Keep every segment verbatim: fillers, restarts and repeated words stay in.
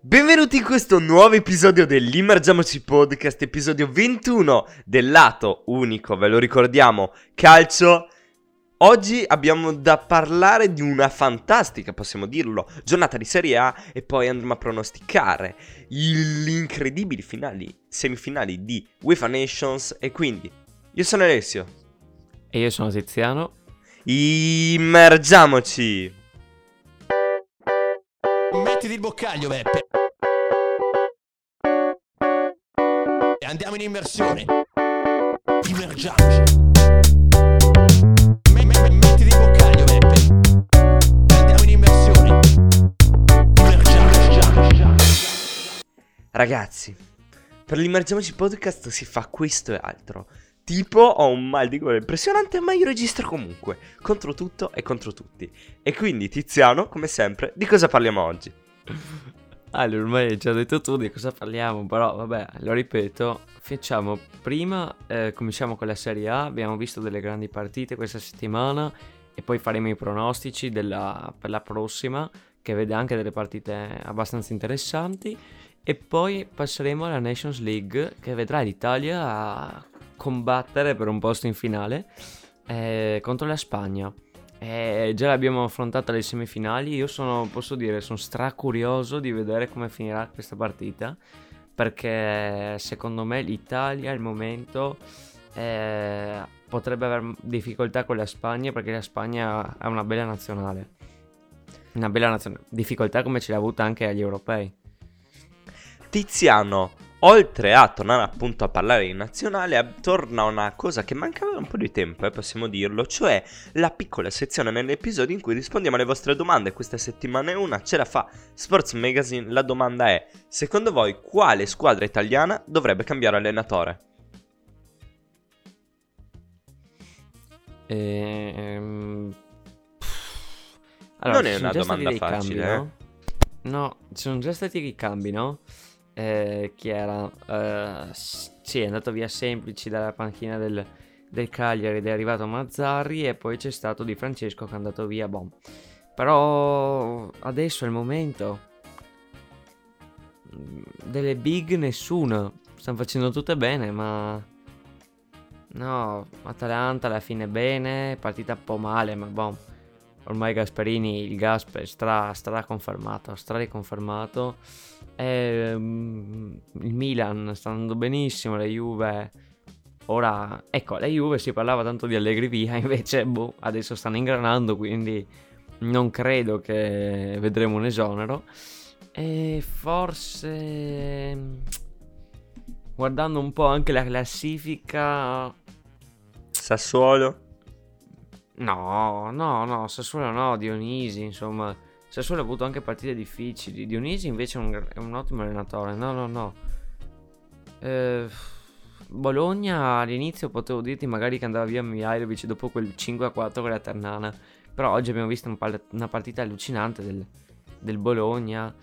Benvenuti in questo nuovo episodio dell'Immergiamoci Podcast, episodio ventuno del lato unico, ve lo ricordiamo, calcio. Oggi abbiamo da parlare di una fantastica, possiamo dirlo, giornata di Serie A e poi andremo a pronosticare gli incredibili finali, semifinali di UEFA Nations e quindi io sono Alessio. E io sono Tiziano. Immergiamoci! Mettiti il boccaglio, Beppe. E andiamo in immersione. Immergiamoci. Me, me, me, mettiti il boccaglio, Beppe. E andiamo in immersione. Immergiamoci. Ragazzi, per l'Immergiamoci Podcast si fa questo e altro. Tipo ho un mal di gola impressionante, ma io registro comunque, contro tutto e contro tutti. E quindi Tiziano, come sempre, di cosa parliamo oggi? Allora, ormai hai già detto tu di cosa parliamo, però vabbè, lo ripeto. Facciamo prima, eh, cominciamo con la Serie A, abbiamo visto delle grandi partite questa settimana e poi faremo i pronostici della, per la prossima, che vede anche delle partite abbastanza interessanti. E poi passeremo alla Nations League, che vedrà l'Italia a combattere per un posto in finale eh, contro la Spagna. Eh, già l'abbiamo affrontata alle semifinali. Io sono, posso dire, sono stracurioso di vedere come finirà questa partita, perché secondo me l'Italia al momento eh, potrebbe avere difficoltà con la Spagna, perché la Spagna è una bella nazionale, una bella nazionale, difficoltà come ce l'ha avuta anche agli europei. Tiziano, oltre a tornare appunto a parlare in nazionale, torna una cosa che mancava da un po' di tempo, eh, possiamo dirlo, cioè la piccola sezione nell'episodio in cui rispondiamo alle vostre domande. Questa settimana è una, ce la fa Sports Magazine, la domanda è: secondo voi quale squadra italiana dovrebbe cambiare allenatore? Ehm... Allora, non è una domanda facile, cambi, eh? No, ci sono già stati ricambi, no? Eh, chi era? Eh, sì, è andato via Semplici dalla panchina del, del Cagliari ed è arrivato Mazzarri, e poi c'è stato Di Francesco che è andato via, boh. Però adesso è il momento delle big, nessuna. Stanno facendo tutte bene, ma no, Atalanta alla fine bene, partita un po' male, ma boh. Ormai Gasperini, il Gasper, stra, stra confermato, stra riconfermato. Eh, il Milan sta andando benissimo, la Juve. Ora, ecco, la Juve si parlava tanto di Allegri via, invece, boh, adesso stanno ingranando, quindi non credo che vedremo un esonero. E forse, guardando un po' anche la classifica, Sassuolo? No, no, no, Sassuolo no, Dionisi, insomma, Sassuolo ha avuto anche partite difficili, Dionisi invece è un, è un ottimo allenatore, no, no, no. Eh, Bologna all'inizio potevo dirti magari che andava via Mihajlovic dopo quel cinque a quattro con la Ternana, però oggi abbiamo visto un pal- una partita allucinante del, del Bologna.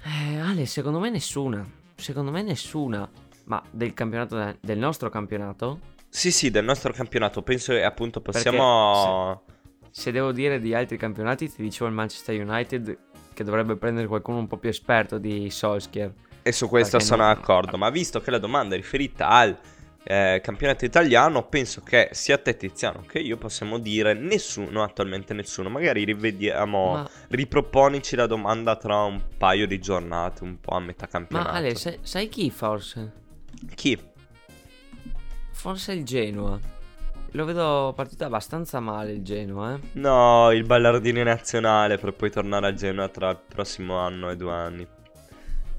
Eh, Ale, secondo me nessuna, secondo me nessuna, ma del campionato, del nostro campionato? Sì, sì, del nostro campionato, penso che appunto possiamo... Perché, se, se devo dire di altri campionati, ti dicevo il Manchester United, che dovrebbe prendere qualcuno un po' più esperto di Solskjaer. E su questo sono non... d'accordo, ma visto che la domanda è riferita al eh, campionato italiano, penso che sia te Tiziano che io possiamo dire nessuno, attualmente nessuno. Magari rivediamo, ma... riproponici la domanda tra un paio di giornate, un po' a metà campionato. Ma Ale, se, sai chi forse? Chi? Forse il Genoa. Lo vedo partita abbastanza male il Genoa, eh. No, il Ballardini nazionale, per poi tornare a Genoa tra il prossimo anno e due anni.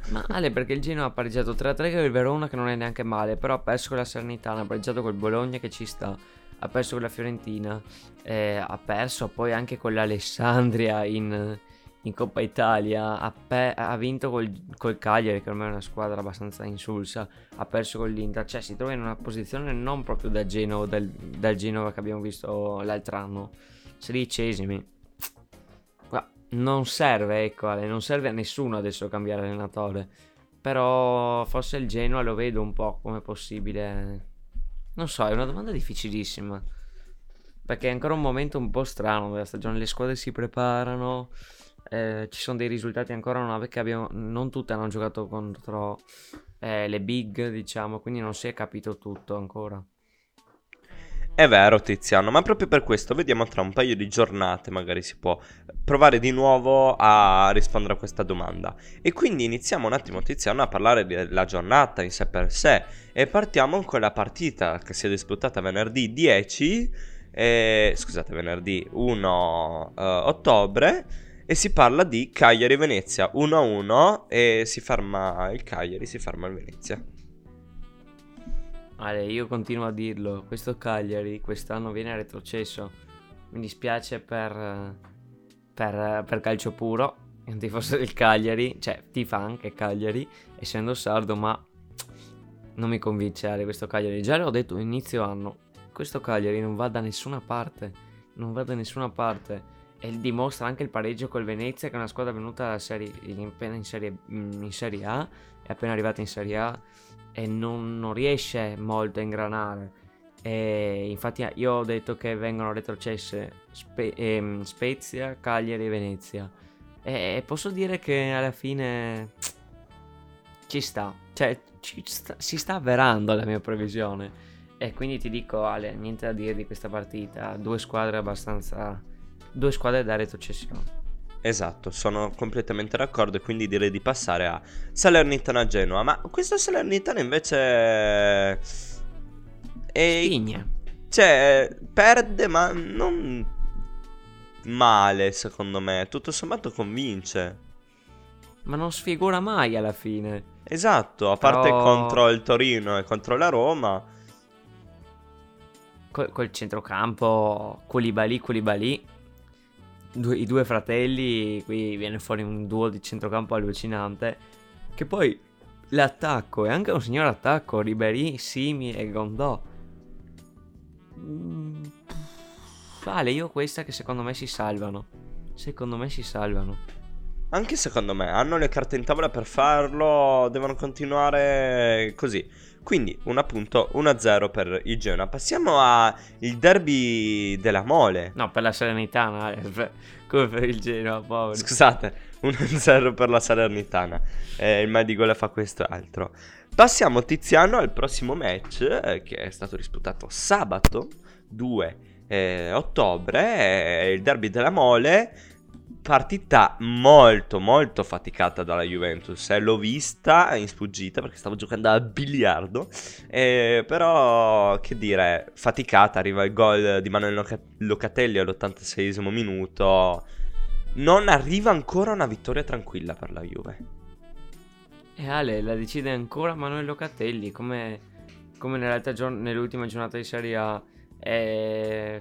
Ma Ale, perché il Genoa ha pareggiato tre a tre con il Verona, che non è neanche male, però ha perso con la Salernitana, ha pareggiato col Bologna, che ci sta, ha perso con la Fiorentina, eh, ha perso poi anche con l'Alessandria in, in Coppa Italia, ha, pe- ha vinto col, col Cagliari, che ormai è una squadra abbastanza insulsa, ha perso con l'Inter, cioè si trova in una posizione non proprio da Genova, dal, dal Genova che abbiamo visto l'altro anno, sedicesimi. Guarda, non serve, ecco Ale, non serve a nessuno adesso cambiare allenatore, però forse il Genoa lo vedo un po' come possibile. Non so, è una domanda difficilissima, perché è ancora un momento un po' strano della stagione, le squadre si preparano, eh, ci sono dei risultati ancora non, perché abbiamo, non tutte hanno giocato contro eh, le big, diciamo, quindi non si è capito tutto ancora. È vero, Tiziano, ma proprio per questo vediamo tra un paio di giornate, magari si può provare di nuovo a rispondere a questa domanda. E quindi iniziamo un attimo, Tiziano, a parlare della giornata in sé per sé e partiamo con la partita che si è disputata venerdì dieci, eh, scusate, venerdì primo eh, ottobre, e si parla di Cagliari-Venezia uno a uno e si ferma il Cagliari, si ferma il Venezia. Ale, io continuo a dirlo, questo Cagliari quest'anno viene retrocesso, mi dispiace per, per, per calcio puro, è un tifoso del Cagliari, cioè tifa anche Cagliari, essendo sardo, ma non mi convince, Ale, questo Cagliari, già l'ho detto inizio anno, questo Cagliari non va da nessuna parte, non va da nessuna parte, e dimostra anche il pareggio col Venezia, che è una squadra venuta alla serie, appena in serie, in Serie A, è appena arrivata in Serie A, e non, non riesce molto a ingranare, e infatti io ho detto che vengono retrocesse Spe- ehm, Spezia, Cagliari e Venezia, e posso dire che alla fine ci sta, cioè ci sta, si sta avverando la mia previsione, e quindi ti dico, Ale, niente da dire di questa partita, due squadre abbastanza, due squadre da retrocessione. Esatto, sono completamente d'accordo e quindi direi di passare a Salernitana-Genoa. Ma questo Salernitana invece... E... Cioè, perde ma non male secondo me, tutto sommato convince. Ma non sfigura mai alla fine. Esatto, a parte Però... contro il Torino e contro la Roma. Col, col centrocampo, Koulibaly, Koulibaly. Due, i due fratelli, qui viene fuori un duo di centrocampo allucinante, che poi l'attacco è anche un signor attacco, Ribéry, Simi e Gondò. Vale, io questa che secondo me si salvano, secondo me si salvano. Anche secondo me, hanno le carte in tavola per farlo, devono continuare così. Quindi un appunto uno a zero per il Genoa. Passiamo al derby della Mole. No, per la Salernitana, eh, come per il Genoa, poveri. Scusate, uno a zero per la Salernitana. Eh, il Madigol fa quest'altro. Passiamo, Tiziano, al prossimo match eh, che è stato disputato sabato due eh, ottobre. Eh, il derby della Mole. Partita molto molto faticata dalla Juventus, eh, l'ho vista in sfuggita perché stavo giocando a biliardo, eh, però che dire, faticata, arriva il gol di Manuel Locatelli all'ottantaseiesimo minuto, non arriva ancora una vittoria tranquilla per la Juve. E Ale, la decide ancora Manuel Locatelli, come, come nell'altra gior- nell'ultima giornata di Serie A, e...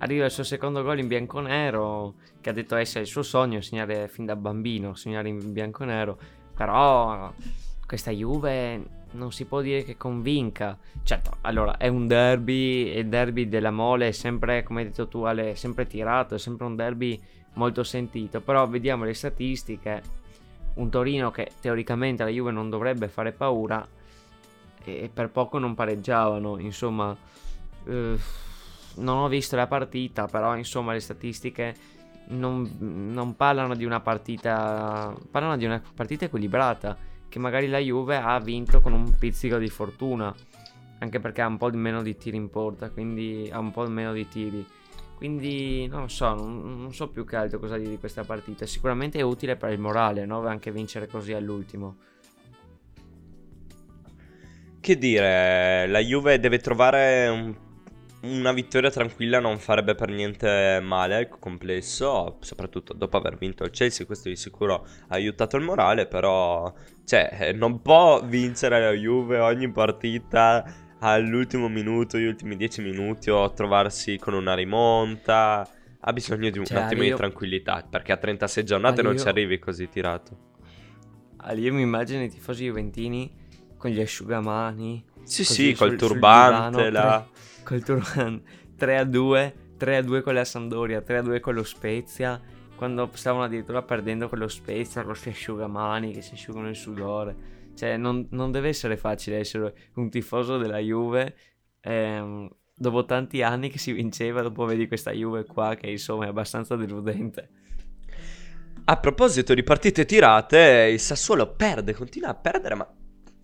arriva il suo secondo gol in bianconero, che ha detto essere il suo sogno, segnare fin da bambino, segnare in bianconero. Però questa Juve non si può dire che convinca. Certo, allora è un derby, e il derby della Mole è sempre, come hai detto tu Ale, è sempre tirato, è sempre un derby molto sentito. Però vediamo le statistiche, un Torino che teoricamente la Juve non dovrebbe fare paura, e per poco non pareggiavano, insomma... Uff. Non ho visto la partita, però insomma le statistiche non, non parlano di una partita, parlano di una partita equilibrata, che magari la Juve ha vinto con un pizzico di fortuna, anche perché ha un po' di meno di tiri in porta, quindi ha un po' meno di tiri, quindi non so, non, non so più che altro cosa dire di questa partita. Sicuramente è utile per il morale, no? Anche vincere così all'ultimo. Che dire, la Juve deve trovare un Una vittoria tranquilla, non farebbe per niente male al complesso, soprattutto dopo aver vinto il Chelsea, questo di sicuro ha aiutato il morale, però cioè non può vincere la Juve ogni partita all'ultimo minuto, gli ultimi dieci minuti, o trovarsi con una rimonta, ha bisogno di un, cioè, un attimo io... di tranquillità, perché a trentasei giornate non io... ci arrivi così tirato. Allora, io mi immagino i tifosi juventini con gli asciugamani, sì sì, col sul, turbante sul divano, la... tre... col Turan, tre a due con la Sampdoria, tre a due con lo Spezia, quando stavano addirittura perdendo con lo Spezia, con questi asciugamani che si asciugano il sudore, cioè non, non deve essere facile essere un tifoso della Juve, ehm, dopo tanti anni che si vinceva, dopo vedi questa Juve qua che insomma è abbastanza deludente. A proposito di partite tirate, il Sassuolo perde, continua a perdere, ma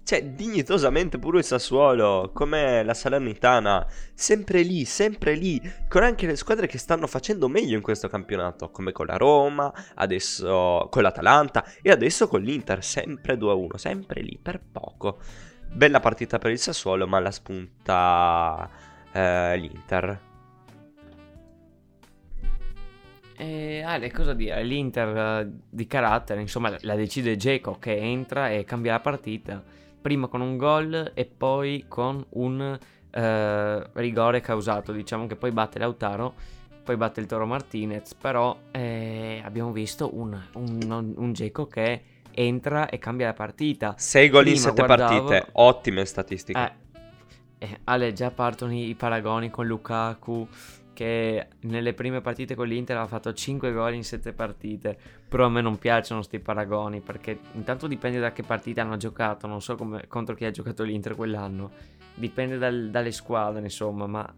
cioè dignitosamente pure il Sassuolo, come la Salernitana, sempre lì, sempre lì, con anche le squadre che stanno facendo meglio in questo campionato, come con la Roma, adesso con l'Atalanta e adesso con l'Inter, sempre due a uno, sempre lì, per poco. Bella partita per il Sassuolo, ma la spunta eh, l'Inter. Eh, Ale, cosa dire? L'Inter uh, di carattere, insomma, la, la decide Dzeko, che entra e cambia la partita, prima con un gol e poi con un uh, rigore causato, diciamo, che poi batte Lautaro, poi batte il Toro Martinez, però eh, abbiamo visto un, un, un Dzeko che entra e cambia la partita. Sei gol prima in sette guardavo... partite, ottime statistiche. Eh, eh, Ale, già partono i, i paragoni con Lukaku, che nelle prime partite con l'Inter ha fatto cinque gol in sette partite, però a me non piacciono sti paragoni, perché intanto dipende da che partita hanno giocato, non so come, contro chi ha giocato l'Inter quell'anno, dipende dal, dalle squadre, insomma, ma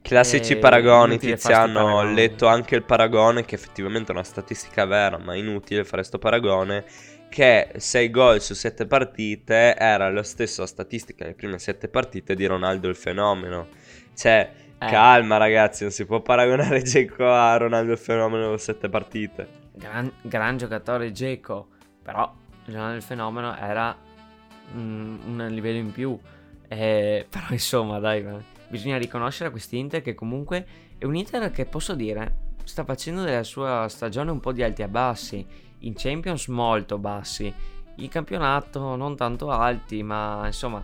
classici eh, paragoni. Tiziano, ho letto anche il paragone, che effettivamente è una statistica vera, ma inutile fare sto paragone, che sei gol su sette partite era la stessa statistica delle prime sette partite di Ronaldo il fenomeno. Cioè, Eh. calma ragazzi, non si può paragonare Dzeko a Ronaldo il fenomeno sette partite. Gran, gran giocatore Dzeko, però Ronaldo il fenomeno era mm, un livello in più. Eh, però insomma, dai, bisogna riconoscere a quest'Inter che comunque è un Inter che, posso dire, sta facendo della sua stagione un po' di alti e bassi. In Champions molto bassi, in campionato non tanto alti, ma insomma...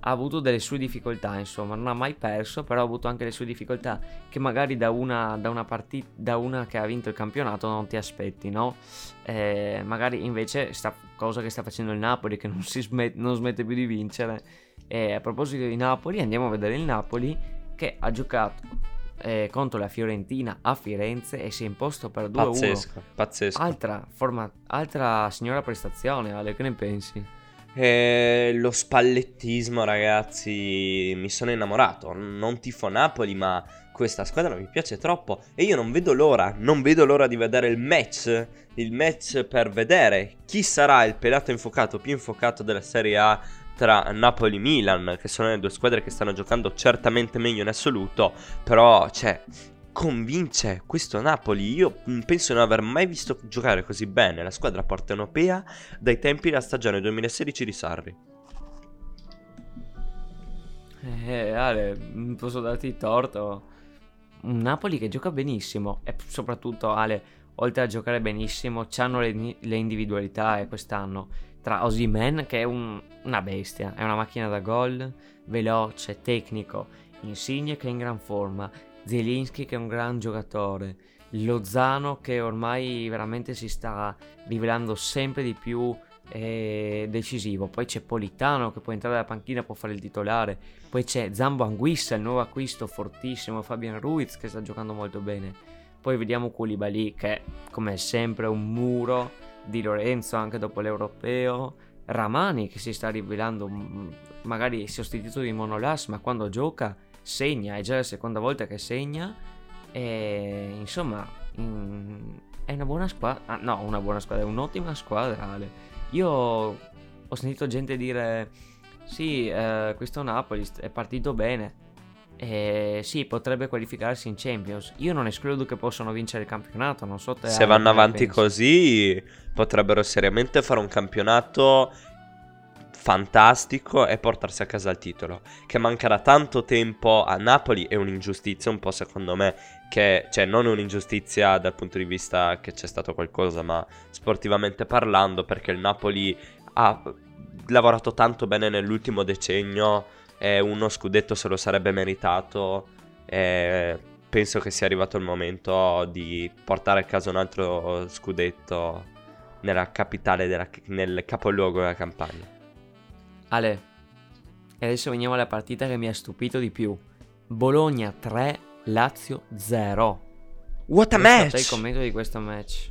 ha avuto delle sue difficoltà, insomma, non ha mai perso, però ha avuto anche le sue difficoltà, che magari da una, da una partita, da una che ha vinto il campionato non ti aspetti, no? Eh, magari invece sta cosa che sta facendo il Napoli, che non, si smet- non smette più di vincere. Eh, a proposito di Napoli, andiamo a vedere il Napoli, che ha giocato eh, contro la Fiorentina a Firenze e si è imposto per due a uno. Pazzesco, pazzesco. Altra, forma- altra signora prestazione, Ale, che ne pensi? Eh, lo spallettismo, ragazzi, mi sono innamorato. Non tifo Napoli, ma questa squadra mi piace troppo e io non vedo l'ora, non vedo l'ora di vedere il match, il match per vedere chi sarà il pelato infuocato più infuocato della Serie A tra Napoli e Milan, che sono le due squadre che stanno giocando certamente meglio in assoluto, però c'è... Cioè, convince questo Napoli, io penso di non aver mai visto giocare così bene la squadra partenopea dai tempi della stagione duemilasedici di Sarri. Eh, Ale, posso darti torto, un Napoli che gioca benissimo e soprattutto, Ale, oltre a giocare benissimo, c'hanno le, le individualità eh, quest'anno, tra Osimhen, che è un, una bestia, è una macchina da gol, veloce, tecnico, Insigne che è in gran forma, Zielinski che è un gran giocatore, Lozano che ormai veramente si sta rivelando sempre di più eh, decisivo, poi c'è Politano che può entrare dalla panchina, può fare il titolare, poi c'è Zambo Anguissa, il nuovo acquisto fortissimo, Fabian Ruiz che sta giocando molto bene, poi vediamo Koulibaly che come sempre è un muro, Di Lorenzo anche dopo l'Europeo, Ramani che si sta rivelando magari sostituto di Manolas, ma quando gioca segna, è già la seconda volta che segna e insomma mh, è una buona squadra, ah, no una buona squadra, è un'ottima squadra, Ale. Io ho sentito gente dire sì, eh, questo Napoli è partito bene, eh, sì, potrebbe qualificarsi in Champions, io non escludo che possano vincere il campionato, non so te, se Ale, vanno avanti pensi. Così potrebbero seriamente fare un campionato fantastico e portarsi a casa il titolo, che manca da tanto tempo a Napoli. È un'ingiustizia un po', secondo me, che, cioè non un'ingiustizia dal punto di vista che c'è stato qualcosa, ma sportivamente parlando, perché il Napoli ha lavorato tanto bene nell'ultimo decennio e uno scudetto se lo sarebbe meritato e penso che sia arrivato il momento di portare a casa un altro scudetto nella capitale della, nel capoluogo della Campania. Ale, e adesso veniamo alla partita che mi ha stupito di più. Bologna tre, Lazio zero. What a match! Sai il commento di questo match?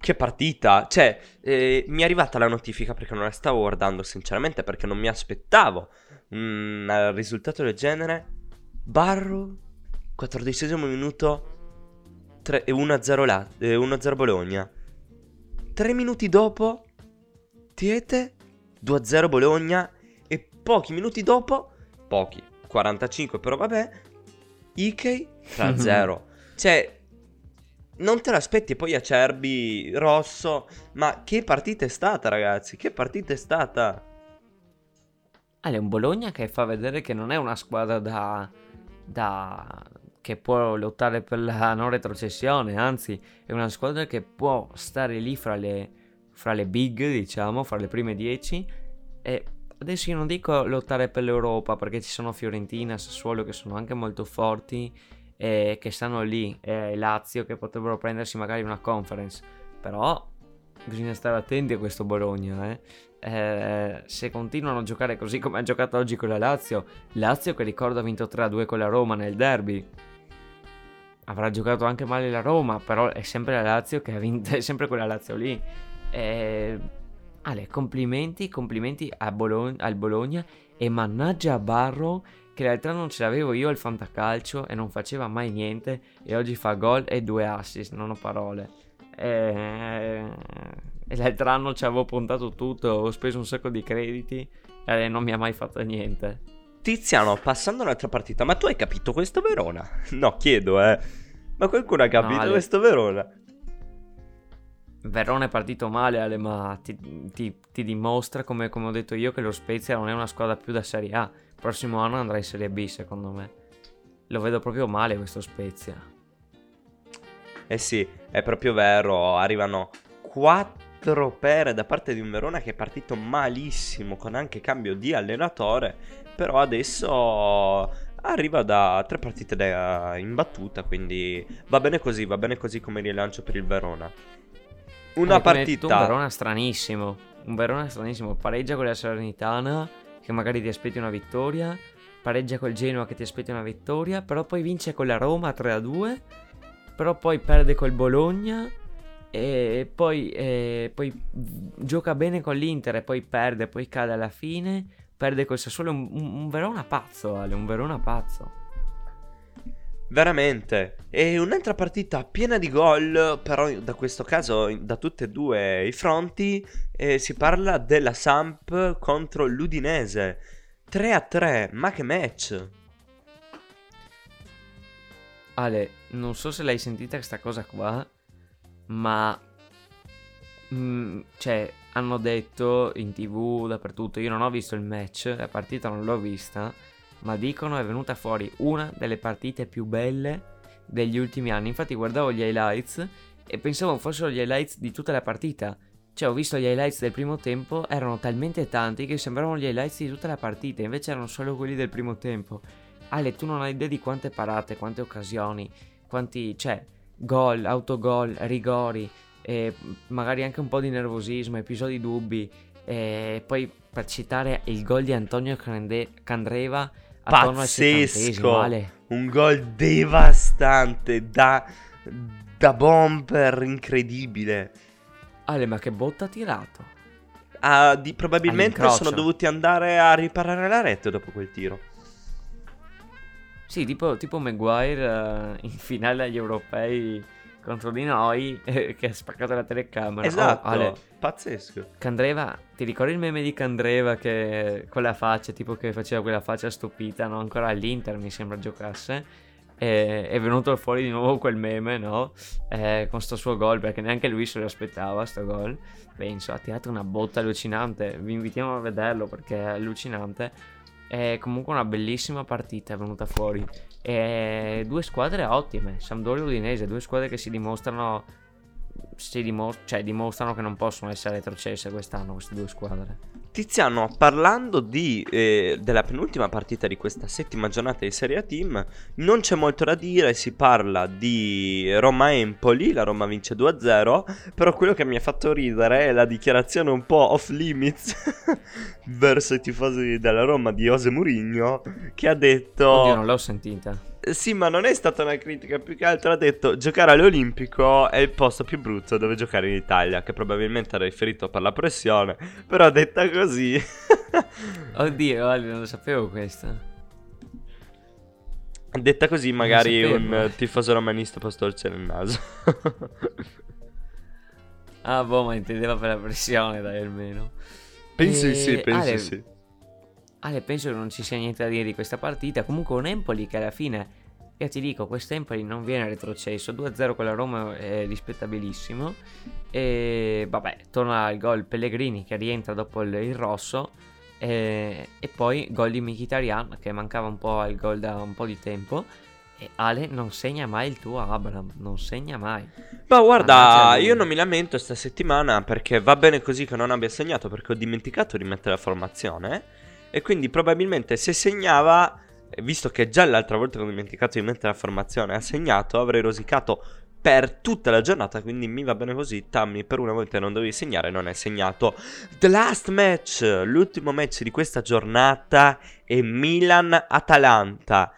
Che partita! Cioè, eh, mi è arrivata la notifica perché non la stavo guardando sinceramente, perché non mi aspettavo un mm, risultato del genere. Barru, quattordicesimo minuto, uno a zero Bologna. Tre minuti dopo Tiete due a zero Bologna. E pochi minuti dopo, pochi, quarantacinque però vabbè, Ikei tre a zero. Cioè non te l'aspetti. Poi Acerbi rosso. Ma che partita è stata, ragazzi? Che partita è stata? Allora, un Bologna che fa vedere che non è una squadra da, da... che può lottare per la non retrocessione. Anzi, è una squadra che può stare lì fra le, fra le big, diciamo, fra le prime dieci. E adesso io non dico lottare per l'Europa, perché ci sono Fiorentina, Sassuolo che sono anche molto forti e che stanno lì, e Lazio che potrebbero prendersi magari una Conference. Però bisogna stare attenti a questo Bologna, eh. Eh, se continuano a giocare così come ha giocato oggi con la Lazio, Lazio che ricordo ha vinto tre a due con la Roma nel derby, avrà giocato anche male la Roma, però è sempre la Lazio che ha vinto, è sempre quella Lazio lì. eh, Ale, complimenti, complimenti a Bolog- al Bologna, e mannaggia a Barro che l'altra non ce l'avevo io al fantacalcio e non faceva mai niente, e oggi fa gol e due assist, non ho parole. E, e l'altro anno ci avevo puntato tutto, ho speso un sacco di crediti e non mi ha mai fatto niente. Tiziano, passando un'altra partita, ma tu hai capito questo Verona? No, chiedo, eh. Ma qualcuno ha capito no, Ale... questo Verona? Verona è partito male, Ale, ma ti, ti, ti dimostra, come, come ho detto io, che lo Spezia non è una squadra più da Serie A. Prossimo anno andrà in Serie B, secondo me. Lo vedo proprio male questo Spezia. Eh sì, è proprio vero. Arrivano quattro pere da parte di un Verona che è partito malissimo, con anche cambio di allenatore. Però adesso arriva da tre partite da in battuta, quindi va bene così, va bene così come rilancio per il Verona. Una come partita... Un Verona stranissimo, un Verona stranissimo. Pareggia con la Salernitana, che magari ti aspetti una vittoria, pareggia col Genoa che ti aspetti una vittoria, però poi vince con la Roma tre a due, però poi perde col Bologna, e poi, e poi gioca bene con l'Inter e poi perde, poi cade alla fine, perde col Sassuolo. Un, un Verona pazzo, Ale, un Verona pazzo. Veramente. E un'altra partita piena di gol, però da questo caso da tutti e due i fronti. Eh, si parla della Samp contro l'Udinese, tre a tre, ma che match! Ale, non so se l'hai sentita questa cosa qua, ma mh, cioè hanno detto in TV, dappertutto, io non ho visto il match, la partita non l'ho vista, ma dicono è venuta fuori una delle partite più belle degli ultimi anni. Infatti guardavo gli highlights e pensavo fossero gli highlights di tutta la partita. Cioè, ho visto gli highlights del primo tempo, erano talmente tanti che sembravano gli highlights di tutta la partita, invece erano solo quelli del primo tempo. Ale, tu non hai idea di quante parate, quante occasioni, quanti, cioè, gol, autogol, rigori, eh, magari anche un po' di nervosismo, episodi dubbi. Eh, poi, per citare il gol di Antonio Cande- Candreva, pazzesco, Ale. Un gol devastante, da, da bomber, incredibile. Ale, ma che botta ha tirato? Ah, di, probabilmente sono dovuti andare a riparare la rete dopo quel tiro. Sì, tipo, tipo Maguire uh, in finale agli europei contro di noi, eh, che ha spaccato la telecamera. Esatto, oh, Ale, pazzesco. Candreva, ti ricordi il meme di Candreva che con la faccia, tipo che faceva quella faccia stupita, no? Ancora all'Inter mi sembra giocasse. È venuto fuori di nuovo quel meme, no? Eh, con sto suo gol, perché neanche lui se lo aspettava sto gol, penso. Ha tirato una botta allucinante, vi invitiamo a vederlo perché è allucinante. È comunque una bellissima partita, è venuta fuori. E due squadre ottime, Sampdoria e Udinese, due squadre che si dimostrano, si dimostrano, cioè dimostrano che non possono essere retrocesse quest'anno, queste due squadre. Tiziano, parlando di, eh, della penultima partita di questa settima giornata di Serie A Team, non c'è molto da dire, si parla di Roma-Empoli, la Roma vince due a zero, però quello che mi ha fatto ridere è la dichiarazione un po' off limits verso i tifosi della Roma di José Mourinho, che ha detto... Oddio, non l'ho sentita. Sì, ma non è stata una critica, più che altro ha detto: giocare all'Olimpico è il posto più brutto dove giocare in Italia, che probabilmente era riferito per la pressione, però detta così. Oddio, Ale, non lo sapevo questa. Detta così magari un tifoso romanista può storcere il naso. Ah boh, ma intendeva per la pressione, dai, almeno. Penso di sì, penso Ale, sì. Ale, penso che non ci sia niente da dire di questa partita. Comunque un Empoli che alla fine, io ti dico, questo Empoli non viene retrocesso. due a zero con la Roma è rispettabilissimo. E vabbè, torna al gol Pellegrini che rientra dopo il, il rosso. E, e poi gol di Mkhitaryan che mancava un po' al gol da un po' di tempo. E Ale, non segna mai il tuo Abraham, non segna mai. Ma guarda, io non mi lamento sta settimana perché va bene così che non abbia segnato, perché ho dimenticato di mettere la formazione. E quindi probabilmente se segnava, visto che già l'altra volta che ho dimenticato di mettere la formazione ha segnato, avrei rosicato per tutta la giornata. Quindi mi va bene così. Tammy, per una volta non dovevi segnare, non hai segnato. The last match, l'ultimo match di questa giornata è Milan-Atalanta.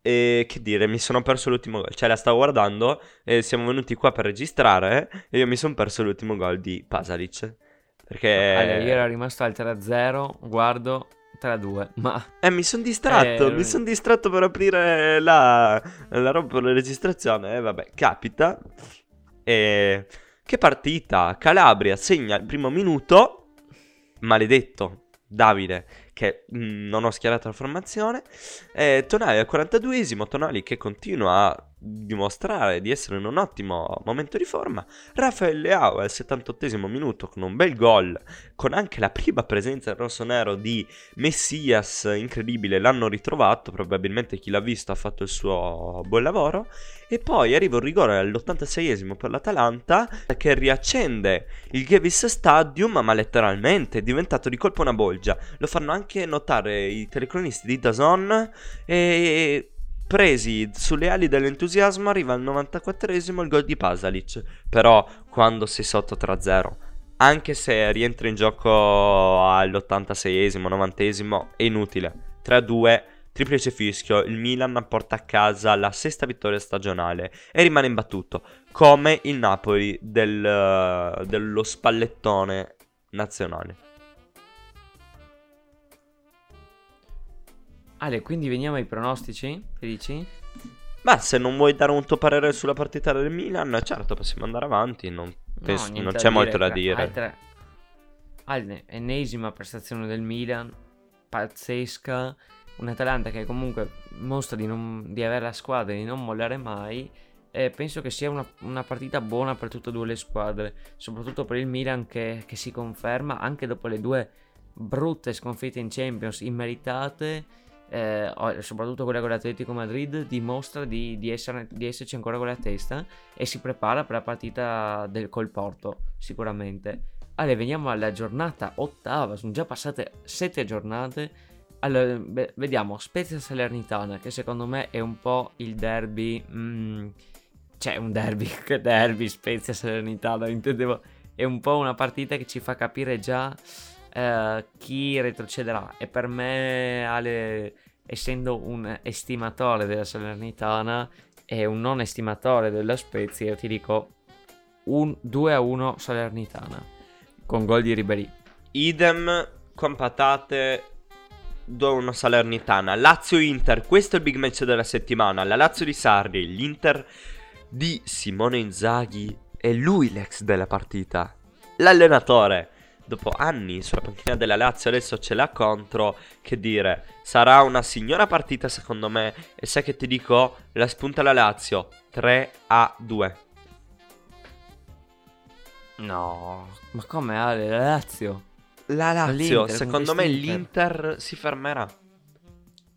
E che dire, mi sono perso l'ultimo gol. Cioè la stavo guardando e siamo venuti qua per registrare e io mi sono perso l'ultimo gol di Pasalic, perché allora, io ero rimasto al tre a zero, guardo tre a due, ma eh, mi sono distratto, eh... mi sono distratto per aprire la, la roba, la registrazione, eh, vabbè, capita. E... che partita, Calabria segna il primo minuto, maledetto Davide, che mh, non ho schierato la formazione, eh, Tonali al quarantaduesimo, Tonali che continua a dimostrare di essere in un ottimo momento di forma. Rafael Leao al settantottesimo minuto con un bel gol, con anche la prima presenza rossonero di Messias, incredibile, l'hanno ritrovato, probabilmente chi l'ha visto ha fatto il suo buon lavoro. E poi arriva un rigore all'ottantaseiesimo per l'Atalanta che riaccende il Gevis Stadium, ma letteralmente è diventato di colpo una bolgia, lo fanno anche notare i telecronisti di D A Z N. E presi sulle ali dell'entusiasmo arriva al novantaquattresimo il gol di Pasalic. Però quando sei sotto tre a zero, anche se rientra in gioco all'ottantaseiesimo, novantesimo, è inutile. tre a due, triplice fischio, il Milan porta a casa la sesta vittoria stagionale e rimane imbattuto come il Napoli del, dello spallettone nazionale. Ale, quindi veniamo ai pronostici, felici? Ma se non vuoi dare un tuo parere sulla partita del Milan, certo, possiamo andare avanti, non, pens- no, non c'è molto da dire. Altra... Ale, ennesima prestazione del Milan, pazzesca, un'Atalanta che comunque mostra di, non, di avere la squadra e di non mollare mai. Eh, penso che sia una, una partita buona per tutte e due le squadre, soprattutto per il Milan che, che si conferma anche dopo le due brutte sconfitte in Champions, immeritate. Eh, soprattutto quella con l'Atletico Madrid dimostra di, di, essere, di esserci ancora con la testa e si prepara per la partita del, col Porto sicuramente. Allora, veniamo alla giornata ottava, sono già passate sette giornate. Allora, beh, vediamo Spezia Salernitana, che secondo me è un po' il derby, mm, cioè un derby, che derby Spezia Salernitana intendevo, è un po' una partita che ci fa capire già Uh, chi retrocederà. E per me Ale, essendo un estimatore della Salernitana e un non estimatore della Spezia, io ti dico un due a uno Salernitana con gol di Ribéry. Idem con patate, due a uno Salernitana. Lazio-Inter, questo è il big match della settimana. La Lazio di Sarri, l'Inter di Simone Inzaghi, è lui l'ex della partita, l'allenatore dopo anni sulla panchina della Lazio, adesso ce l'ha contro. Che dire, sarà una signora partita secondo me. E sai che ti dico? La spunta la Lazio tre a due. No, ma come Ale? La Lazio? La Lazio, l'Inter, secondo me l'Inter. l'Inter si fermerà.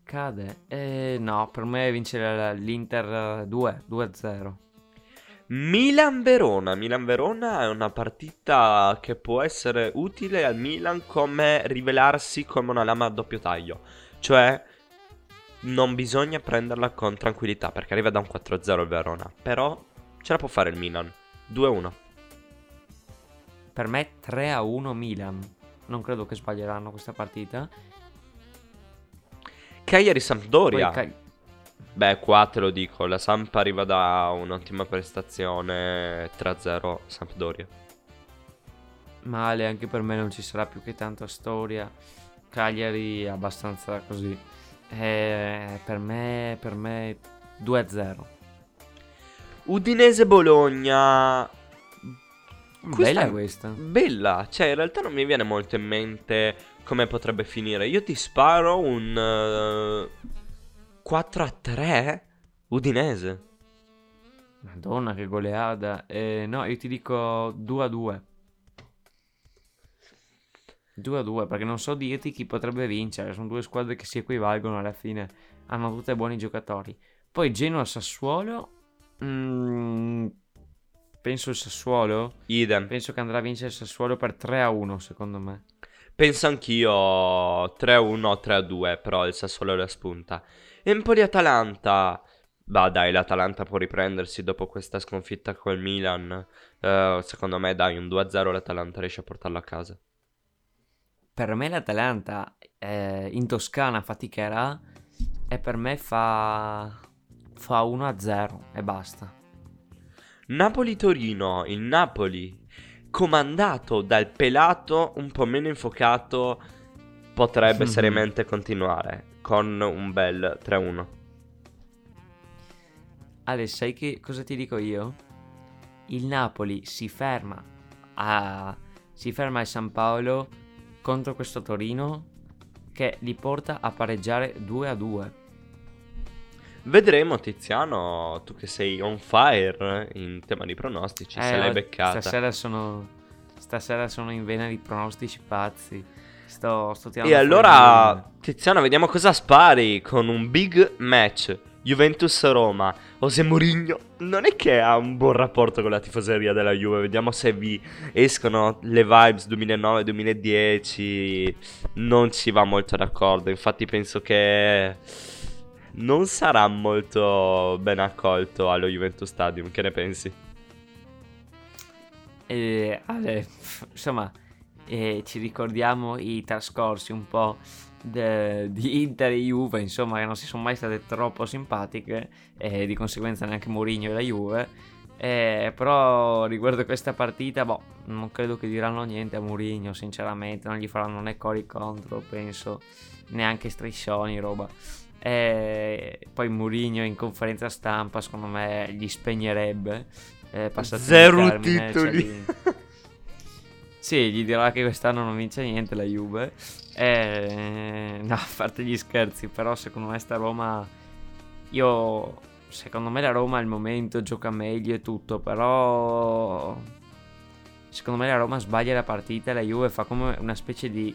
Cade? Eh, no, per me vince l'Inter due a zero. Milan-Verona, Milan-Verona è una partita che può essere utile al Milan come rivelarsi come una lama a doppio taglio, cioè non bisogna prenderla con tranquillità perché arriva da un quattro a zero il Verona, però ce la può fare il Milan, due a uno. Per me tre a uno Milan, non credo che sbaglieranno questa partita. Cagliari-Sampdoria. Poi, Ca- Beh, qua te lo dico, la Samp arriva da un'ottima prestazione, tre a zero Sampdoria. Male, anche per me non ci sarà più che tanta storia. Cagliari abbastanza così, Eh, per me, per me due a zero. Udinese-Bologna. Questa bella questa. Bella, cioè in realtà non mi viene molto in mente come potrebbe finire. Io ti sparo un uh, quattro a tre Udinese. Madonna che goleada. eh, No, io ti dico due a due. due a due perché non so dirti chi potrebbe vincere. Sono due squadre che si equivalgono alla fine. Hanno tutte buoni giocatori. Poi Genoa-Sassuolo. mm, Penso il Sassuolo. Idem. Penso che andrà a vincere il Sassuolo per tre a uno secondo me. Penso anch'io tre a uno, tre a due. Però il Sassuolo la spunta. Empoli-Atalanta. Bah dai, l'Atalanta può riprendersi dopo questa sconfitta col Milan. uh, Secondo me dai, un due a zero l'Atalanta riesce a portarlo a casa. Per me l'Atalanta eh, in Toscana faticherà e per me fa fa uno a zero e basta. Napoli-Torino, il Napoli comandato dal pelato un po' meno infuocato potrebbe mm-hmm. seriamente continuare con un bel tre a uno. Ale, sai che cosa ti dico io? Il Napoli si ferma a si ferma a San Paolo contro questo Torino che li porta a pareggiare due a due. Vedremo. Tiziano, tu che sei on fire in tema di pronostici, eh, se l'hai beccata. Stasera sono, stasera sono in vena di pronostici pazzi. Sto, sto tirando. E allora, Tiziano, vediamo cosa spari con un big match. Juventus-Roma. José Mourinho non è che ha un buon rapporto con la tifoseria della Juve. Vediamo se vi escono le vibes duemilanove duemiladieci. Non ci va molto d'accordo. Infatti penso che non sarà molto ben accolto allo Juventus Stadium. Che ne pensi? Eh, Ale, insomma eh, ci ricordiamo i trascorsi un po' De, di Inter e Juve, insomma, che non si sono mai state troppo simpatiche e di conseguenza neanche Mourinho e la Juve. Eh, però riguardo questa partita, boh, non credo che diranno niente a Mourinho, sinceramente. Non gli faranno né cori contro, penso, neanche striscioni, roba. Eh, poi Mourinho in conferenza stampa, secondo me, gli spegnerebbe. Eh, Zero termine, titoli. Cioè, sì, gli dirà che quest'anno non vince niente la Juve. Eh, no, a parte gli scherzi, però secondo me sta Roma, io secondo me la Roma al momento gioca meglio e tutto, però secondo me la Roma sbaglia la partita e la Juve fa come una specie di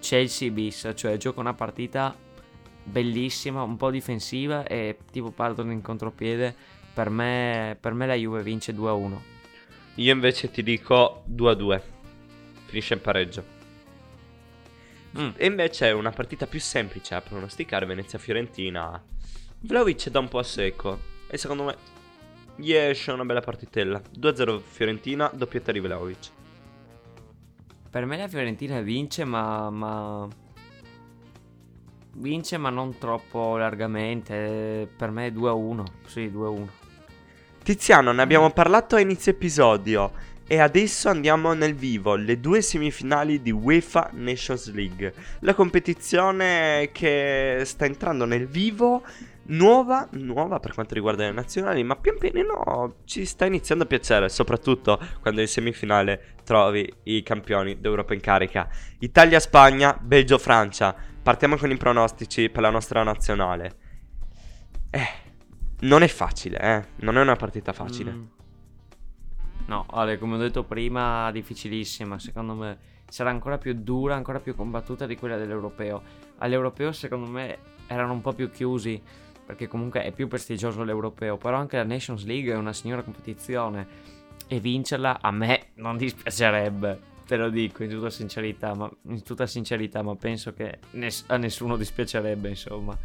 Chelsea bis, cioè gioca una partita bellissima, un po' difensiva e tipo partono in contropiede. Per me, per me la Juve vince due a uno. Io invece ti dico due a due, finisce in pareggio. Mm. E invece è una partita più semplice a pronosticare, Venezia-Fiorentina. Vlaovic da un po' a secco e secondo me gli esce una bella partitella. due a zero Fiorentina, doppietta di Vlaovic. Per me la Fiorentina vince ma, ma... vince ma non troppo largamente. Per me è due a uno. Sì, due a uno. Tiziano, ne abbiamo parlato a inizio episodio. E adesso andiamo nel vivo, le due semifinali di UEFA Nations League, la competizione che sta entrando nel vivo, nuova, nuova per quanto riguarda le nazionali, ma pian pianino ci sta iniziando a piacere, soprattutto quando in semifinale trovi i campioni d'Europa in carica. Italia-Spagna, Belgio-Francia, partiamo con i pronostici per la nostra nazionale. Eh, non è facile, eh, non è una partita facile. Mm. No, Ale, come ho detto prima, difficilissima, secondo me sarà ancora più dura, ancora più combattuta di quella dell'Europeo. All'Europeo secondo me erano un po' più chiusi, perché comunque è più prestigioso l'Europeo, però anche la Nations League è una signora competizione e vincerla a me non dispiacerebbe, te lo dico in tutta sincerità, ma, in tutta sincerità, ma penso che ness- a nessuno dispiacerebbe, insomma.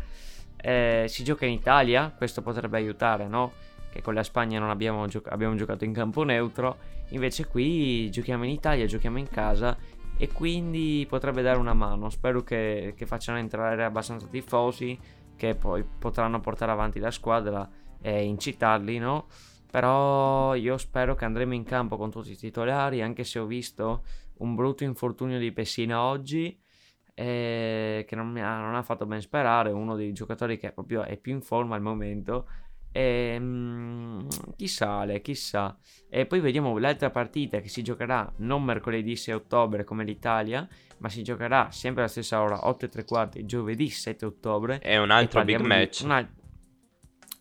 Eh, si gioca in Italia, questo potrebbe aiutare, no? Che con la Spagna non abbiamo, gioca- abbiamo giocato in campo neutro, invece qui giochiamo in Italia, giochiamo in casa e quindi potrebbe dare una mano. Spero che, che facciano entrare abbastanza tifosi che poi potranno portare avanti la squadra e incitarli, no? Però io spero che andremo in campo con tutti i titolari, anche se ho visto un brutto infortunio di Pessina oggi. eh, che non, mi ha, non ha fatto ben sperare, uno dei giocatori che proprio è più in forma al momento. E, mh, chissà, le, chissà. E poi vediamo l'altra partita che si giocherà non mercoledì sei ottobre come l'Italia, ma si giocherà sempre alla stessa ora, otto e tre quarti, giovedì sette ottobre. È un altro big match. Una...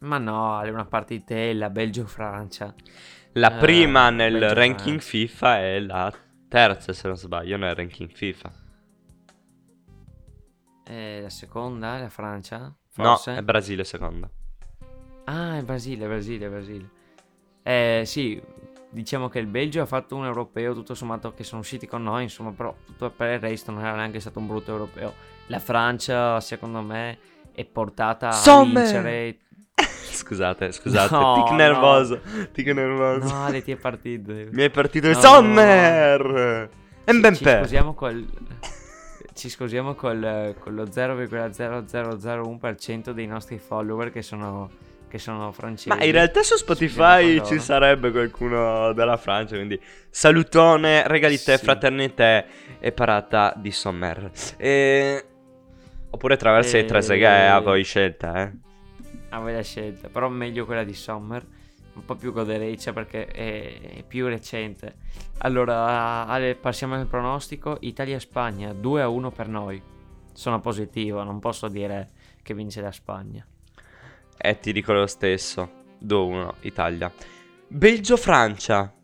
Ma no, è una partitella, Belgio-Francia. La uh, prima nel Belgio ranking Francia. FIFA e la terza, se non sbaglio, nel ranking FIFA. E la seconda, la Francia? Forse? No, è Brasile seconda. Ah, è Brasile, Brasile, Brasile. Eh, sì, diciamo che il Belgio ha fatto un europeo, tutto sommato, che sono usciti con noi, insomma, però tutto per il resto non era neanche stato un brutto europeo. La Francia, secondo me, è portata Somme! a vincere... Scusate, scusate, no, tic nervoso, no. tic nervoso. No, le ti è partito. Mi è partito no, il Sommer! No, no. Ci, ben ci sposiamo col... Ci scusiamo col, con lo zero virgola zero zero zero uno per cento dei nostri follower che sono... che sono francesi. Ma in realtà su Spotify ci sarebbe qualcuno dalla Francia, quindi salutone, regalité, sì. fraternité e parata di Sommer. E... Oppure traversa e... di Trezeguet, e... a voi scelta, eh. A voi la scelta, però meglio quella di Sommer, un po' più godereccia perché è, è più recente. Allora, Ale, passiamo al pronostico. Italia-Spagna, due a uno per noi. Sono positivo, non posso dire che vince la Spagna. Eh, ti dico lo stesso, due uno Italia. Belgio-Francia,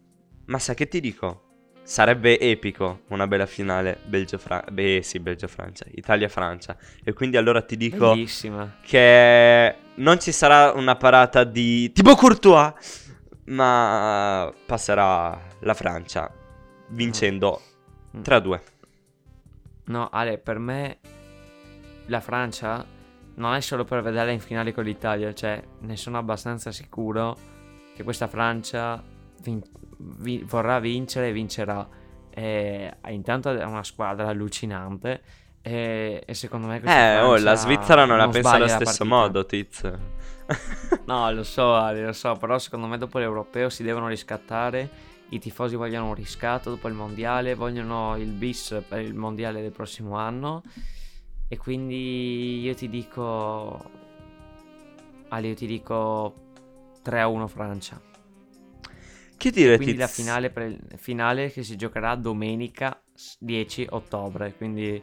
ma sai che ti dico? Sarebbe epico una bella finale Belgio-Francia. Beh sì, Belgio-Francia, Italia-Francia. E quindi allora ti dico bellissima. Che non ci sarà una parata di Thibaut Courtois, ma passerà la Francia vincendo no. tre a due. No Ale, per me la Francia... non è solo per vederla in finale con l'Italia, cioè ne sono abbastanza sicuro che questa Francia vin- vi- vorrà vincere e vincerà. E, intanto è una squadra allucinante e, e secondo me questa eh, Francia... Eh, oh, la Svizzera non la pensa allo stesso modo, Tiz. No, lo so, Ale, lo so, però secondo me dopo l'Europeo si devono riscattare, i tifosi vogliono un riscatto dopo il Mondiale, vogliono il bis per il Mondiale del prossimo anno... E quindi io ti dico, Ale, io ti dico tre a uno Francia. Che dire, quindi tiz... la finale, pre... finale che si giocherà domenica dieci ottobre. Quindi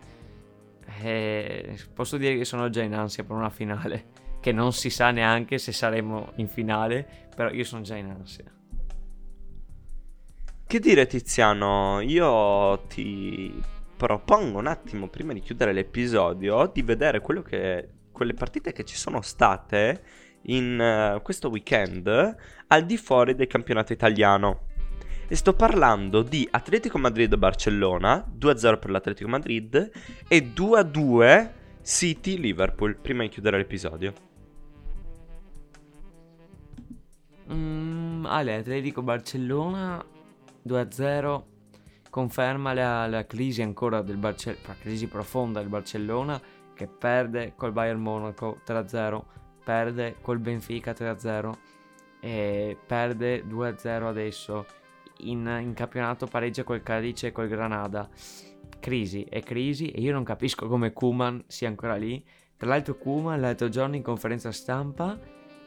eh, posso dire che sono già in ansia per una finale, che non si sa neanche se saremo in finale, però io sono già in ansia. Che dire, Tiziano, io ti... propongo un attimo, prima di chiudere l'episodio, di vedere quello che, quelle partite che ci sono state in uh, questo weekend al di fuori del campionato italiano. E sto parlando di Atletico Madrid-Barcellona, due a zero per l'Atletico Madrid, e due a due City-Liverpool, prima di chiudere l'episodio. Mm, Ale, Atletico-Barcellona, due a zero... Conferma la, la crisi ancora del Barcellona, la crisi profonda del Barcellona, che perde col Bayern Monaco tre a zero, perde col Benfica tre a zero e perde due a zero adesso, in, in campionato pareggia col Cadiz e col Granada. Crisi e crisi, e io non capisco come Koeman sia ancora lì. Tra l'altro Koeman l'altro giorno in conferenza stampa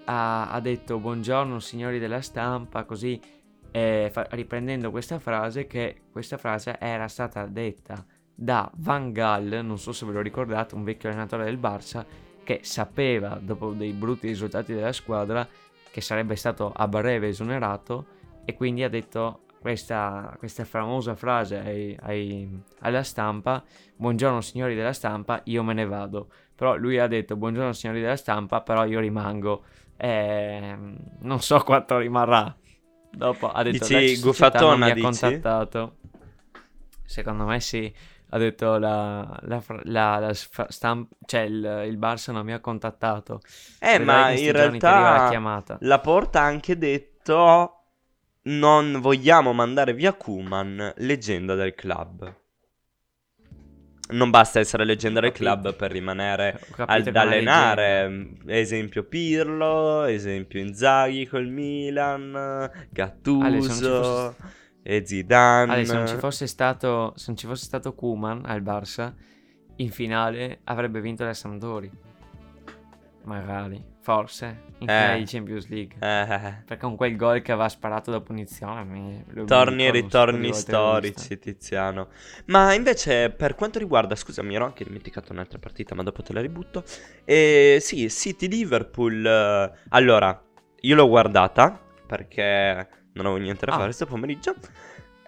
ha, ha detto buongiorno signori della stampa, così... Eh, fa- riprendendo questa frase che questa frase era stata detta da Van Gaal, non so se ve lo ricordate, un vecchio allenatore del Barça che sapeva dopo dei brutti risultati della squadra che sarebbe stato a breve esonerato, e quindi ha detto questa, questa famosa frase ai, ai, alla stampa: buongiorno signori della stampa, io me ne vado. Però lui ha detto buongiorno signori della stampa, però io rimango. eh, non so quanto rimarrà. Dopo ha detto dici, gufatona, mi dici? Ha contattato. Secondo me sì. Ha detto la, la, la, la stamp, cioè il, il Barça non mi ha contattato. Eh, Vedrai ma in realtà la, la Porta ha anche detto non vogliamo mandare via Koeman, leggenda del club. Non basta essere leggenda del club per rimanere ad allenare. Esempio Pirlo, esempio Inzaghi col Milan, Gattuso e Zidane. Ale, se non ci fosse stato, se non ci fosse stato Koeman al Barça, in finale avrebbe vinto la Sampdoria. Magari, forse, in finale eh. di Champions League. Eh. Perché con quel gol che aveva sparato da punizione... Mi... Torni e ritorni storici, Tiziano. Ma invece, per quanto riguarda... Scusa, mi ero anche dimenticato un'altra partita, ma dopo te la ributto. Eh, sì, City-Liverpool... Allora, io l'ho guardata, perché non avevo niente da fare questo ah. pomeriggio.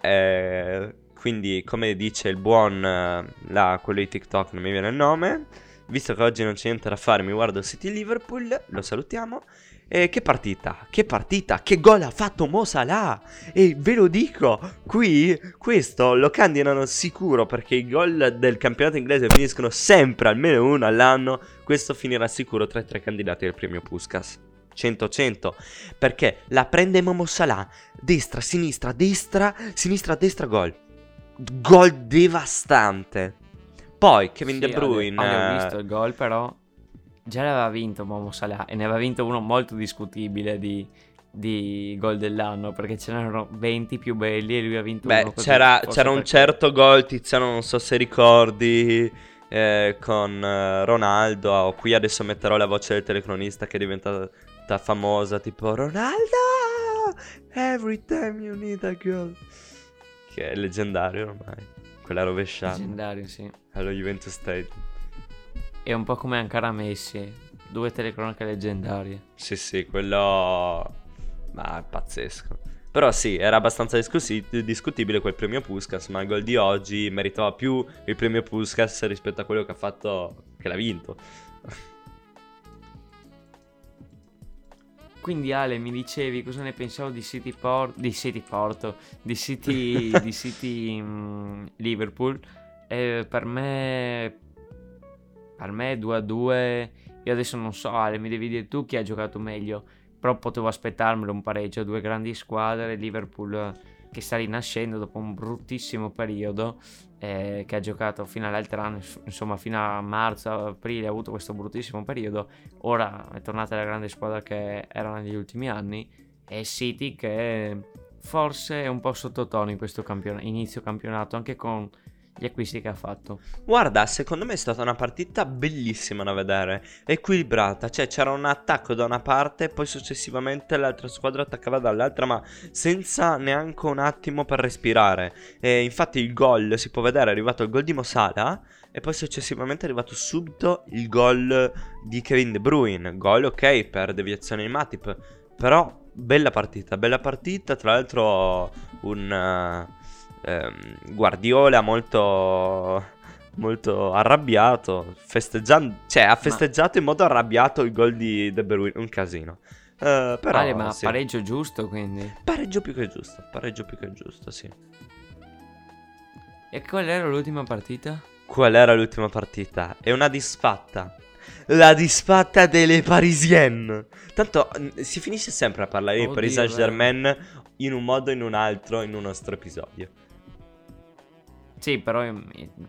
Eh, quindi, come dice il buon... Là, quello di TikTok, non mi viene il nome... Visto che oggi non c'è niente da fare, mi guardo City Liverpool, lo salutiamo. E che partita, che partita, che gol ha fatto Mo Salah! E ve lo dico, qui questo lo candidano sicuro, perché i gol del campionato inglese finiscono sempre almeno uno all'anno. Questo finirà sicuro tra i tre candidati del premio Puskas. cento cento, perché la prende Mo Salah, destra, sinistra, destra, sinistra, destra, gol. Gol devastante. Poi Kevin sì, De Bruyne avevo, avevo visto il gol, però già l'aveva vinto Mo Salah, e ne aveva vinto uno molto discutibile di, di gol dell'anno, perché c'erano venti più belli e lui ha vinto Beh, uno così. C'era, c'era un perché... certo gol, Tiziano, non so se ricordi, eh, con eh, Ronaldo. Oh, qui adesso metterò la voce del telecronista che è diventata famosa, tipo Ronaldo, every time you need a goal, che è leggendario ormai. Quella rovesciata. Leggendario, sì. Allo Juventus Stadium. È un po' come Ankara Messi. Due telecronache leggendarie. Sì, sì, quello... Ma è pazzesco. Però sì, era abbastanza discussi- discutibile quel premio Puskas, ma il gol di oggi meritava più il premio Puskas rispetto a quello che ha fatto... che l'ha vinto. Quindi Ale, mi dicevi cosa ne pensavo di City Porto, di City Porto, di City, di City mh, Liverpool, eh, per me, per me due a due, io adesso non so Ale, mi devi dire tu chi ha giocato meglio, però potevo aspettarmelo un pareggio, due grandi squadre, Liverpool che sta rinascendo dopo un bruttissimo periodo, eh, che ha giocato fino all'altro anno, insomma fino a marzo, aprile ha avuto questo bruttissimo periodo, ora è tornata la grande squadra che era negli ultimi anni, e City che forse è un po' sottotono in questo campion- inizio campionato, anche con gli acquisti che ha fatto. Guarda, secondo me è stata una partita bellissima da vedere, equilibrata, cioè c'era un attacco da una parte e poi successivamente l'altra squadra attaccava dall'altra, ma senza neanche un attimo per respirare. E infatti il gol si può vedere, è arrivato il gol di Mo Salah e poi successivamente è arrivato subito il gol di Kevin De Bruyne, gol ok per deviazione di Matip, però bella partita, bella partita, tra l'altro un... Uh... Guardiola molto molto arrabbiato, festeggiando, cioè ha festeggiato ma... in modo arrabbiato il gol di De Bruyne, un casino. Uh, però vale, ma sì. Pareggio giusto, quindi. Pareggio più che giusto, pareggio più che giusto, sì. E qual era l'ultima partita? Qual era l'ultima partita? È una disfatta. La disfatta delle Parisienne. Tanto si finisce sempre a parlare Oddio, di Paris Saint-Germain in un modo o in un altro in un nostro episodio. Sì, però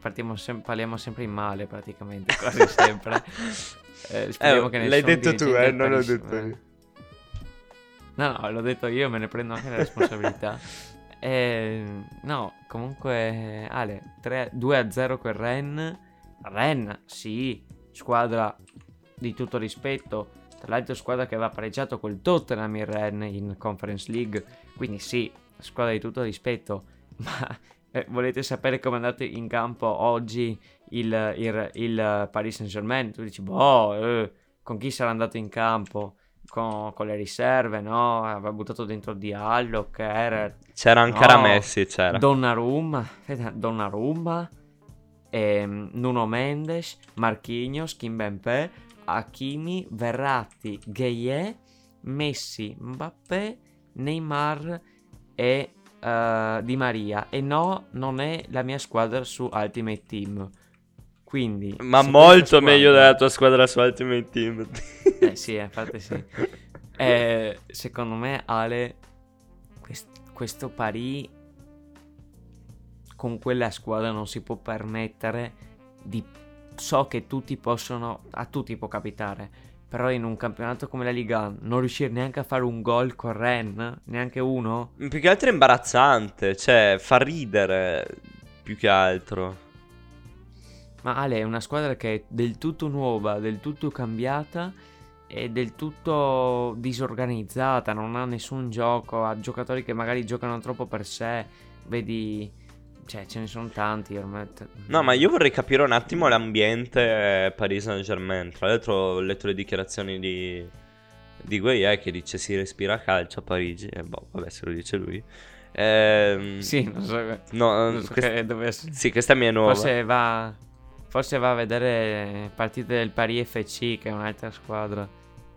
partiamo sem- parliamo sempre in male praticamente, quasi sempre. Eh, speriamo eh, che ne L'hai detto tu, eh, non l'ho detto io. No, no, l'ho detto io, me ne prendo anche la responsabilità. eh, no, comunque, Ale, due a zero con Rennes. Rennes, sì, squadra di tutto rispetto. Tra l'altro squadra che aveva pareggiato col Tottenham in Rennes in Conference League. Quindi sì, squadra di tutto rispetto. Ma... volete sapere come è andato in campo oggi il, il, il Paris Saint-Germain? Tu dici, boh, eh, con chi sarà andato in campo? Con, con le riserve, no? Aveva buttato dentro Diallo, Kerr... C'era anche no, Messi, c'era. Donnarumma, Donnarumma, ehm, Nuno Mendes, Marquinhos, Kimpembe, Hakimi, Verratti, Gueye, Messi, Mbappé, Neymar e... Uh, Di Maria. E no, non è la mia squadra su Ultimate Team. Quindi ma molto squadra... meglio della tua squadra su Ultimate Team. Eh sì, infatti sì. eh, Secondo me Ale, quest- questo Paris con quella squadra non si può permettere di... So che tutti possono, a tutti può capitare, però in un campionato come la Liga non riuscire neanche a fare un gol con Rennes, neanche uno, più che altro è imbarazzante, cioè fa ridere più che altro. Ma Ale è una squadra che è del tutto nuova, del tutto cambiata e del tutto disorganizzata, non ha nessun gioco, ha giocatori che magari giocano troppo per sé, vedi, cioè ce ne sono tanti ormai. No, ma io vorrei capire un attimo l'ambiente Paris Saint-Germain. Tra l'altro ho letto le dichiarazioni di, di Gueye che dice si respira calcio a Parigi, e eh, boh, vabbè, se lo dice lui. Eh, sì, non so, no, non so quest- che dovesse... Sì, questa mia è nuova. Forse va, forse va a vedere partite del Paris F C, che è un'altra squadra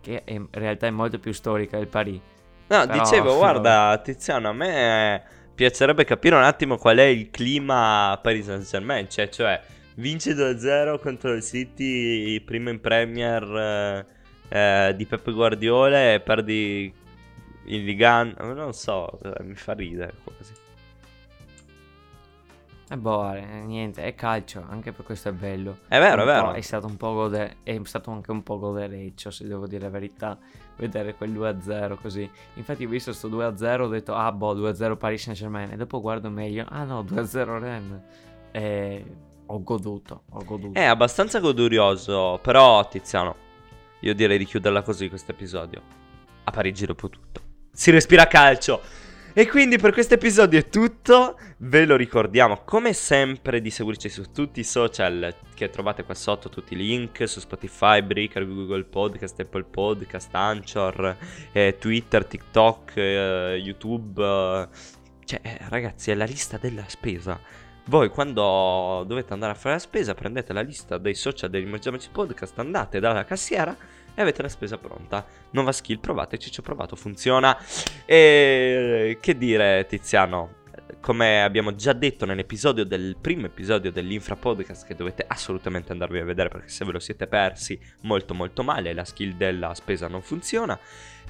che in realtà è molto più storica del Paris. No, però, dicevo, guarda Tiziano, a me piacerebbe capire un attimo qual è il clima Paris Saint-Germain, cioè, cioè vince due a zero contro il City, primo in Premier eh, di Pep Guardiola, e perdi il Ligan, non so, mi fa ridere quasi. E eh boh, niente, è calcio, anche per questo è bello. È vero, è vero. È stato un po' gode- è stato anche un po' godereccio, se devo dire la verità, vedere quel due a zero così. Infatti ho visto sto due a zero, ho detto ah boh, due a zero Paris Saint-Germain, e dopo guardo meglio, ah no, due a zero Rennes. E ho goduto, ho goduto. È abbastanza godurioso, però Tiziano, io direi di chiuderla così questo episodio. A Parigi dopo tutto si respira calcio. E quindi per questo episodio è tutto. Ve lo ricordiamo come sempre di seguirci su tutti i social che trovate qua sotto, tutti i link su Spotify, Breaker, Google Podcast, Apple Podcast, Anchor, eh, Twitter, TikTok, eh, YouTube, eh. Cioè eh, ragazzi, è la lista della spesa. Voi quando dovete andare a fare la spesa prendete la lista dei social dell'Immergiamoci Podcast, andate dalla cassiera e avete la spesa pronta. Nuova skill, provateci, ci ho provato, funziona. E che dire Tiziano, come abbiamo già detto nell'episodio del primo episodio dell'Infra Podcast, che dovete assolutamente andarvi a vedere, perché se ve lo siete persi molto molto male, la skill della spesa non funziona.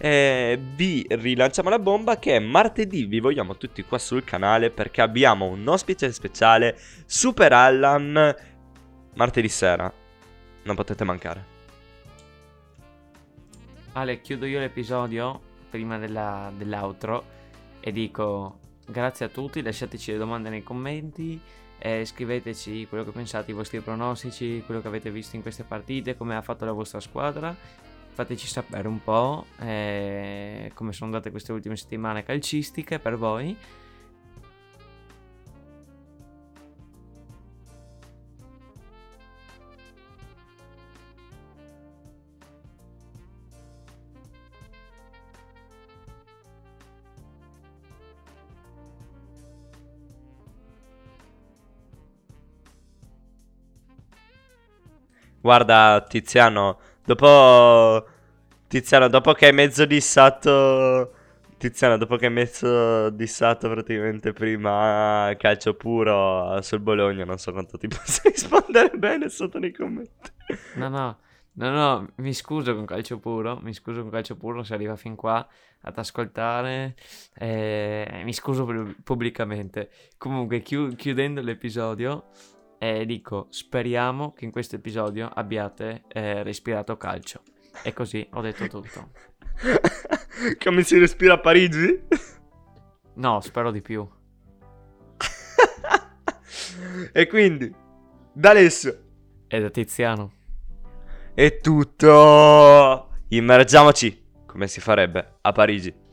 E vi rilanciamo la bomba che martedì vi vogliamo tutti qua sul canale, perché abbiamo un ospite speciale, Super Allan, martedì sera, non potete mancare. Ale, chiudo io l'episodio prima della, dell'outro e dico grazie a tutti, lasciateci le domande nei commenti, eh, scriveteci quello che pensate, i vostri pronostici, quello che avete visto in queste partite, come ha fatto la vostra squadra, fateci sapere un po' eh, come sono andate queste ultime settimane calcistiche per voi. Guarda Tiziano, dopo Tiziano, dopo che hai mezzo dissato Tiziano, dopo che hai mezzo dissato praticamente prima calcio puro sul Bologna, non so quanto ti possa rispondere bene sotto nei commenti. No, no, no, no, mi scuso con calcio puro, mi scuso con calcio puro se arriva fin qua ad ascoltare, eh, mi scuso pubblicamente. Comunque chi- chiudendo l'episodio, e dico, speriamo che in questo episodio abbiate eh, respirato calcio. E così ho detto tutto. Come si respira a Parigi? No, spero di più. E quindi, da Alessio e da Tiziano è tutto. Immergiamoci, come si farebbe a Parigi.